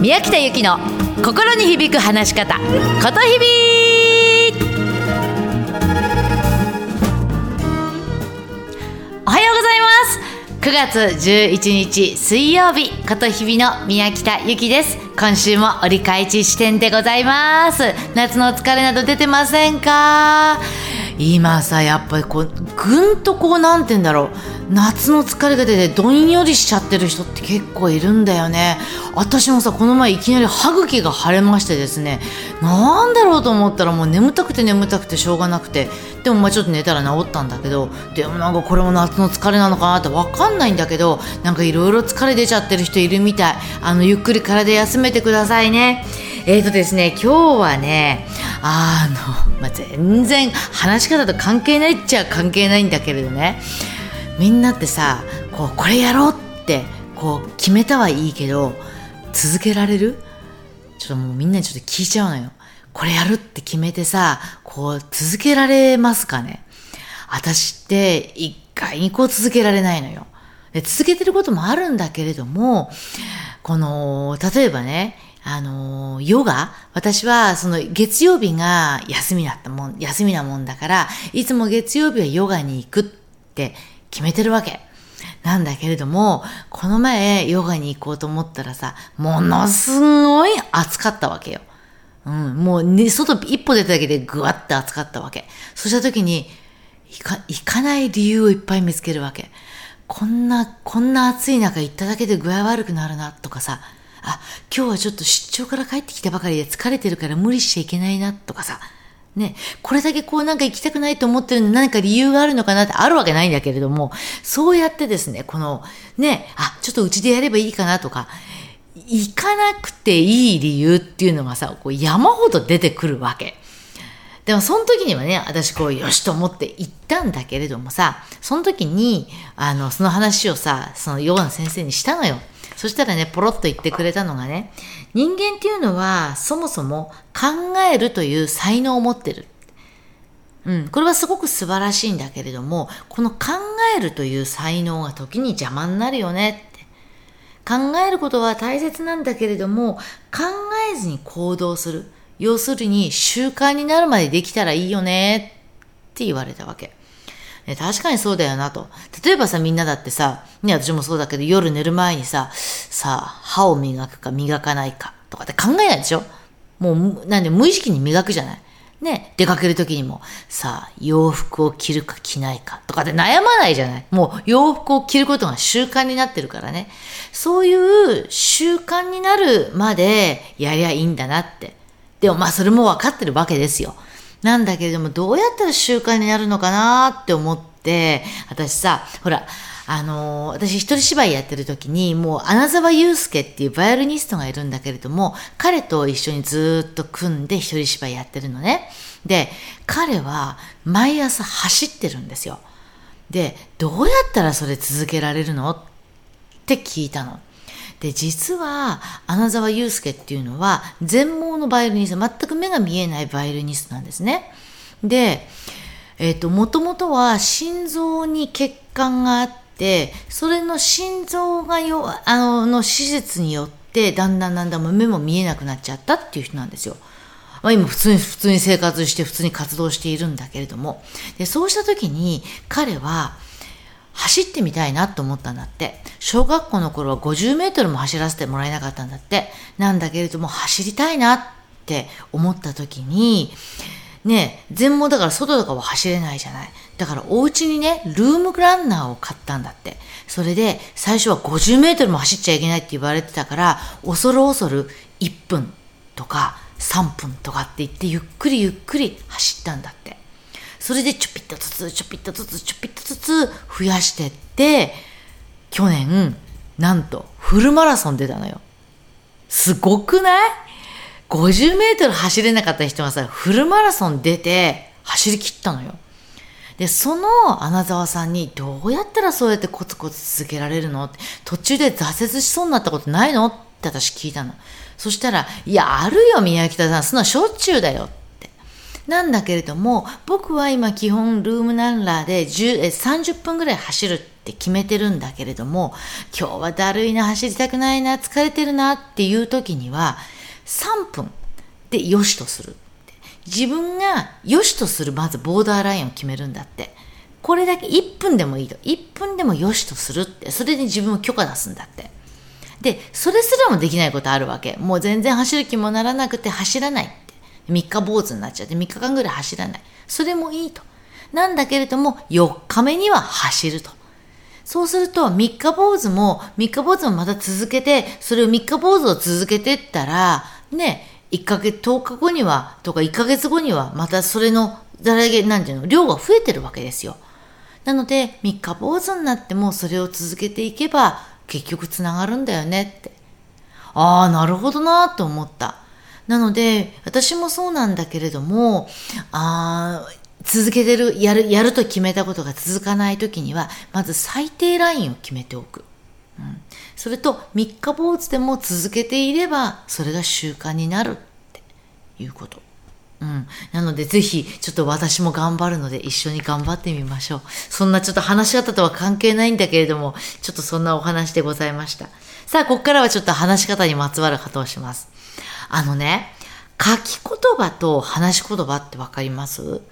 宮北由紀の心に響く話し方、ことひび。おはようございます。9月11日水曜日、ことひびの宮北由紀です。今週も折り返し視点でございます。夏の疲れなど出てませんか？今さ、やっぱりこうぐんとこう、なんて言うんだろう、夏の疲れが出てどんよりしちゃってる人って結構いるんだよね。私もさ、この前いきなり歯茎が腫れましてですね、なんだろうと思ったらもう眠たくてしょうがなくて、でもまあちょっと寝たら治ったんだけど、でもなんかこれも夏の疲れなのかなって分かんないんだけど、なんかいろいろ疲れ出ちゃってる人いるみたい。ゆっくり体休めてくださいね。ですね、今日はね、全然話し方と関係ないっちゃ関係ないんだけれどね、みんなってさ、これやろうって決めたはいいけど続けられる？ちょっともうみんなにちょっと聞いちゃうのよ。これやるって決めてさ、続けられますかね？私って一回に続けられないのよ。で、続けてることもあるんだけれども、例えばね、ヨガ、私はその月曜日が休みなもんだから、いつも月曜日はヨガに行くって決めてるわけなんだけれども、この前ヨガに行こうと思ったらさ、ものすごい暑かったわけよ。もうね、外一歩出ただけでぐわって暑かったわけ。そうした時に行かない理由をいっぱい見つけるわけ。こんな暑い中行っただけで具合悪くなるなとかさ、今日はちょっと出張から帰ってきたばかりで疲れてるから無理しちゃいけないなとかさ、ね、これだけなんか行きたくないと思ってるのに何か理由があるのかなって、あるわけないんだけれども、そうやってですね、ちょっとうちでやればいいかなとか、行かなくていい理由っていうのがさ、山ほど出てくるわけ。でもその時にはね、私よしと思って行ったんだけれどもさ、その時にその話をさ、そのヨガの先生にしたのよ。そしたらね、ポロッと言ってくれたのがね、人間っていうのはそもそも考えるという才能を持ってる。これはすごく素晴らしいんだけれども、この考えるという才能が時に邪魔になるよねって。考えることは大切なんだけれども、考えずに行動する。要するに習慣になるまでできたらいいよねって言われたわけ。確かにそうだよなと。例えばさ、みんなだってさ、ね、私もそうだけど、夜寝る前にさあ歯を磨くか磨かないかとかって考えないでしょ。もうなんで無意識に磨くじゃない。ね、出かける時にもさあ洋服を着るか着ないかとかって悩まないじゃない。もう洋服を着ることが習慣になってるからね。そういう習慣になるまでやりゃいいんだなって。でもそれも分かってるわけですよ。なんだけれども、どうやったら習慣になるのかなって思って、私さ、ほら、私一人芝居やってる時に、もう穴沢雄介っていうバイオリニストがいるんだけれども、彼と一緒にずっと組んで一人芝居やってるのね。で、彼は毎朝走ってるんですよ。で、どうやったらそれ続けられるのって聞いたの。で、実は穴沢雄介っていうのは全盲のバイオリニスト、全く目が見えないバイオリニストなんですね。で、もともとは心臓に血管があって、それの心臓がの手術によってだんだん目も見えなくなっちゃったっていう人なんですよ。今普通に生活して、普通に活動しているんだけれども、で、そうした時に彼は走ってみたいなと思ったんだって。小学校の頃は50メートルも走らせてもらえなかったんだって。なんだけれども、走りたいなって思った時にね、全盲だから外とかは走れないじゃない。だからお家にね、ルームランナーを買ったんだって。それで最初は50メートルも走っちゃいけないって言われてたから、恐る恐る1分とか3分とかって言って、ゆっくりゆっくり走ったんだって。それでちょぴっとずつ増やしてって、去年なんとフルマラソン出たのよ。すごくない？ 50 メートル走れなかった人がさ、フルマラソン出て走り切ったのよ。で、その穴沢さんに、どうやったらそうやってコツコツ続けられるのって、途中で挫折しそうになったことないのって私聞いたの。そしたら、いや、あるよ宮北さん、そんなしょっちゅうだよ。なんだけれども、僕は今基本ルームランナーで30分ぐらい走るってって決めてるんだけれども、今日はだるいな、走りたくないな、疲れてるなっていう時には3分でよしとする。自分がよしとするまずボーダーラインを決めるんだって。これだけ1分でもいいと、1分でもよしとするって、それで自分を許可出すんだって。でそれすらもできないことあるわけ。もう全然走る気もならなくて走らないって、3日坊主になっちゃって3日間ぐらい走らない、それもいいと。なんだけれども4日目には走ると。そうすると3日坊主もまた続けて、それを3日坊主を続けてったらね、1ヶ月10日後にはとか1ヶ月後にはまたそれのだらけなんていうの量が増えてるわけですよ。なので3日坊主になってもそれを続けていけば結局つながるんだよねって、ああなるほどなと思った。なので私もそうなんだけれども、続けてる、やると決めたことが続かないときにはまず最低ラインを決めておく、それと3日坊主でも続けていればそれが習慣になるっていうこと、なのでぜひちょっと私も頑張るので一緒に頑張ってみましょう。そんなちょっと話し方とは関係ないんだけれども、ちょっとそんなお話でございました。さあここからはちょっと話し方にまつわる方をします。書き言葉と話し言葉ってわかります？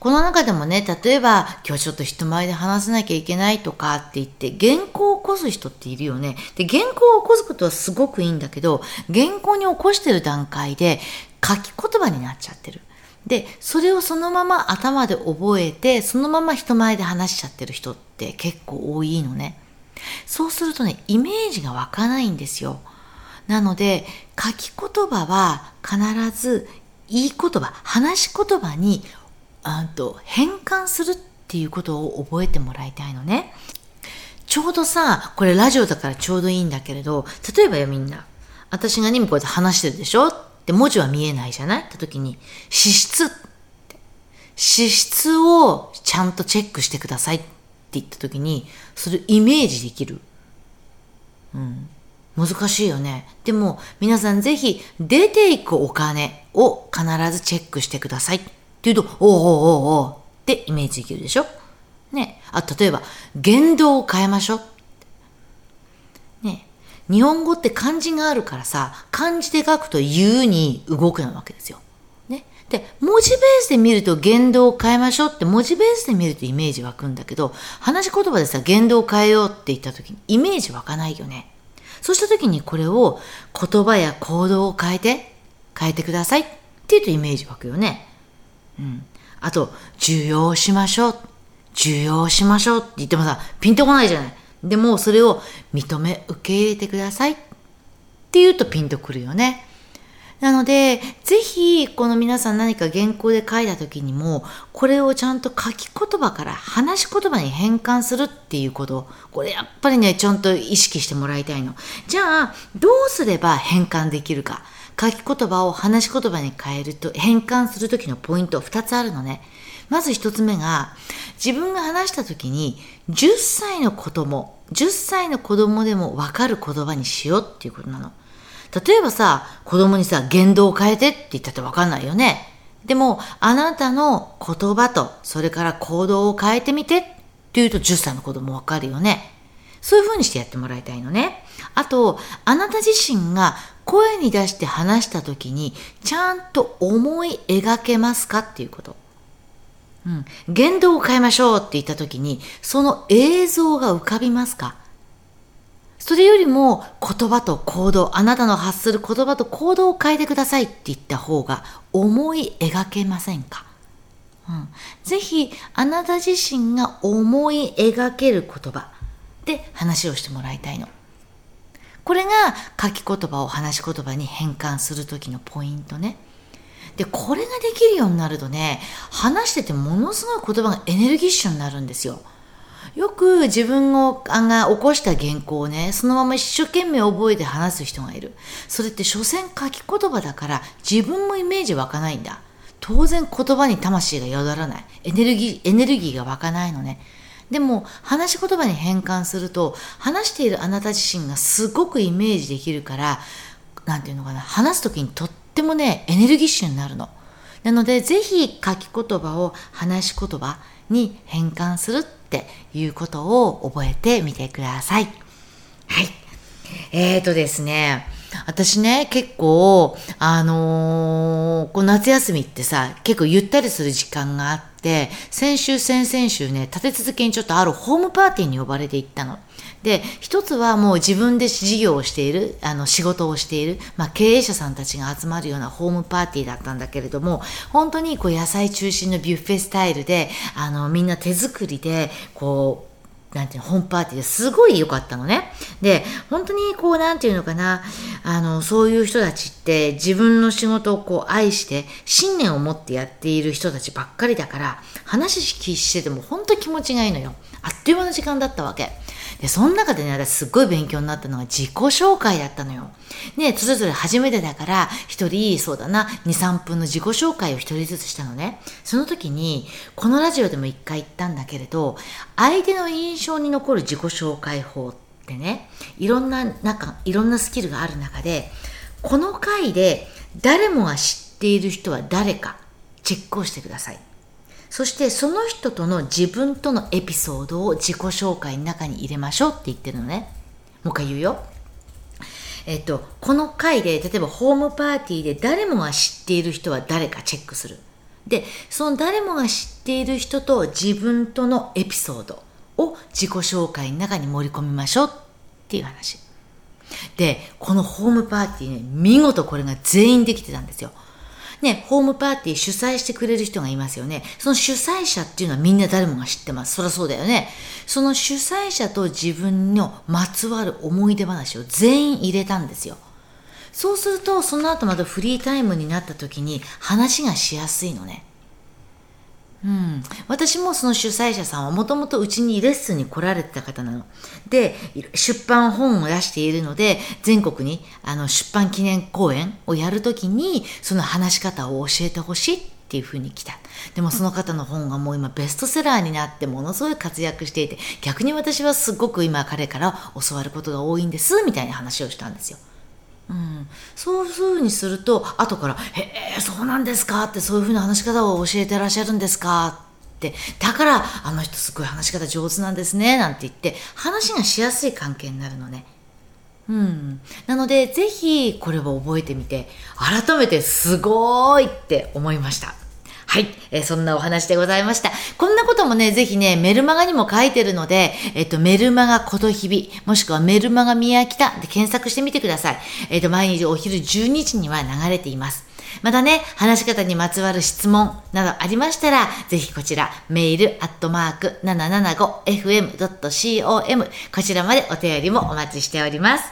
この中でもね、例えば今日ちょっと人前で話さなきゃいけないとかって言って原稿を起こす人っているよね。で原稿を起こすことはすごくいいんだけど、原稿に起こしてる段階で書き言葉になっちゃってる。でそれをそのまま頭で覚えてそのまま人前で話しちゃってる人って結構多いのね。そうするとね、イメージが湧かないんですよ。なので書き言葉は必ずいい言葉、話し言葉に変換するっていうことを覚えてもらいたいのね。ちょうどさ、これラジオだからちょうどいいんだけれど、例えばよ、みんな私が今こうやって話してるでしょって、文字は見えないじゃないって時に、資質をちゃんとチェックしてくださいって言った時にそれイメージできる、難しいよね。でも皆さんぜひ出ていくお金を必ずチェックしてくださいって言うと、おうってイメージできるでしょ、ね。あ、例えば言動を変えましょう、ね。日本語って漢字があるからさ、漢字で書くと言うに動くなわけですよ、ね。で文字ベースで見ると言動を変えましょうって文字ベースで見るとイメージ湧くんだけど、話し言葉でさ言動を変えようって言った時にイメージ湧かないよね。そうした時にこれを言葉や行動を変えてくださいって言うとイメージ湧くよね。あと受容しましょうって言ってもさピンとこないじゃない。でもそれを認め受け入れてくださいって言うとピンとくるよね。なのでぜひこの皆さん何か原稿で書いた時にもこれをちゃんと書き言葉から話し言葉に変換するっていうこと、これやっぱりねちゃんと意識してもらいたいの。じゃあどうすれば変換できるか。書き言葉を話し言葉に変えると、変換するときのポイント2つあるのね。まず1つ目が、自分が話したときに10歳の子供でも分かる言葉にしようっていうことなの。例えばさ、子供にさ、言動を変えてって言ったって分かんないよね。でも、あなたの言葉と、それから行動を変えてみてって言うと10歳の子供分かるよね。そういう風にしてやってもらいたいのね。あと、あなた自身が声に出して話したときにちゃんと思い描けますかっていうこと、言動を変えましょうって言ったときにその映像が浮かびますか。それよりも言葉と行動、あなたの発する言葉と行動を変えてくださいって言った方が思い描けませんか。ぜひあなた自身が思い描ける言葉で話をしてもらいたいの。これが書き言葉を話し言葉に変換する時のポイントね。でこれができるようになるとね、話しててものすごい言葉がエネルギッシュになるんですよ。よく自分が起こした原稿をねそのまま一生懸命覚えて話す人がいる。それって所詮書き言葉だから自分もイメージ湧かないんだ。当然言葉に魂が宿らない、エネルギーが湧かないのね。でも話し言葉に変換すると話しているあなた自身がすごくイメージできるから、なんていうのかな、話すときにとってもねエネルギッシュになるの。なのでぜひ書き言葉を話し言葉に変換するっっていうことを覚えてみてください。はい。ですね、私ね、結構、こう夏休みってさ、結構ゆったりする時間があって、先週、先々週ね、立て続けにちょっとあるホームパーティーに呼ばれて行ったの。で、一つはもう自分で事業をしている、仕事をしている、経営者さんたちが集まるようなホームパーティーだったんだけれども、本当にこう野菜中心のビュッフェスタイルで、みんな手作りで、こう、なんていうの、ホームパーティーですごい良かったのね。で、本当にこう、なんていうのかな、そういう人たちって自分の仕事をこう愛して、信念を持ってやっている人たちばっかりだから、話してても本当に気持ちがいいのよ。あっという間の時間だったわけ。で、その中でね、私すっごい勉強になったのが自己紹介だったのよ。ね、それぞれ初めてだから、一人、そうだな、2、3分の自己紹介を一人ずつしたのね。その時に、このラジオでも一回言ったんだけれど、相手の印象に残る自己紹介法ってね、いろんなスキルがある中で、この回で誰もが知っている人は誰か、チェックをしてください。そしてその人との自分とのエピソードを自己紹介の中に入れましょうって言ってるのね。もう一回言うよ。この回で、例えばホームパーティーで誰もが知っている人は誰かチェックする。で、その誰もが知っている人と自分とのエピソードを自己紹介の中に盛り込みましょうっていう話。で、このホームパーティーね、見事これが全員できてたんですよ。ね、ホームパーティー主催してくれる人がいますよね。その主催者っていうのはみんな誰もが知ってます。そりゃそうだよね。その主催者と自分のまつわる思い出話を全員入れたんですよ。そうすると、その後またフリータイムになった時に話がしやすいのね。うん。私もその主催者さんはもともとうちにレッスンに来られてた方なの。で、出版本を出しているので、全国に出版記念講演をやるときに、その話し方を教えてほしいっていうふうに来た。でもその方の本がもう今ベストセラーになってものすごい活躍していて、逆に私はすごく今彼から教わることが多いんです、みたいな話をしたんですよ。うん、そういうふうにすると、後から、そうなんですかって、そういうふうな話し方を教えてらっしゃるんですかって、だから、あの人すごい話し方上手なんですね、なんて言って、話がしやすい関係になるのね。うん。なので、ぜひ、これを覚えてみて、改めてすごーいって思いました。はい、そんなお話でございました。こんなこともね、ぜひね、メルマガにも書いてるので、メルマガこと日々、もしくはメルマガ宮北で検索してみてください。毎日お昼12時には流れています。またね、話し方にまつわる質問などありましたら、ぜひこちら、mail@775fm.com こちらまでお便りもお待ちしております。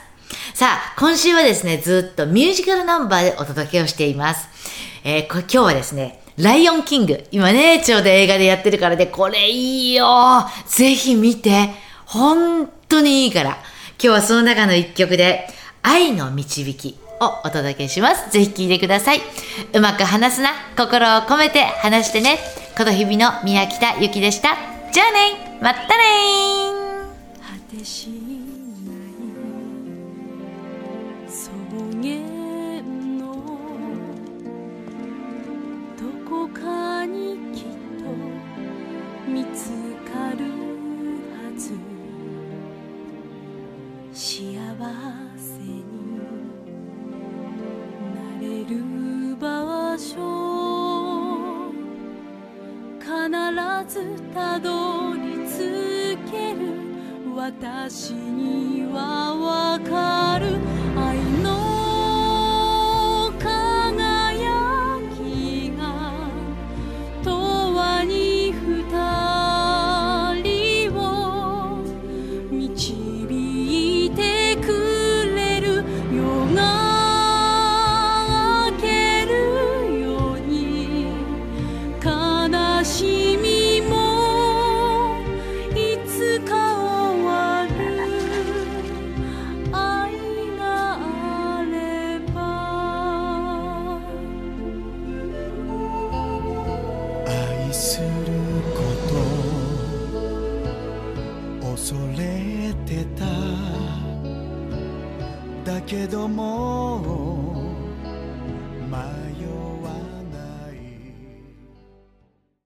さあ、今週はですね、ずっとミュージカルナンバーでお届けをしています。今日はですね、ライオンキング。今ね、ちょうど映画でやってるからね、これいいよ。ぜひ見て。本当にいいから。今日はその中の一曲で、愛の導きをお届けします。ぜひ聴いてください。うまく話すな。心を込めて話してね。こと日々の宮北ゆきでした。じゃあね。まったねー。果てしない草原他にきっと見つかるはず、幸せになれる場所、必ずたどり着ける、私にはわかる、愛のけども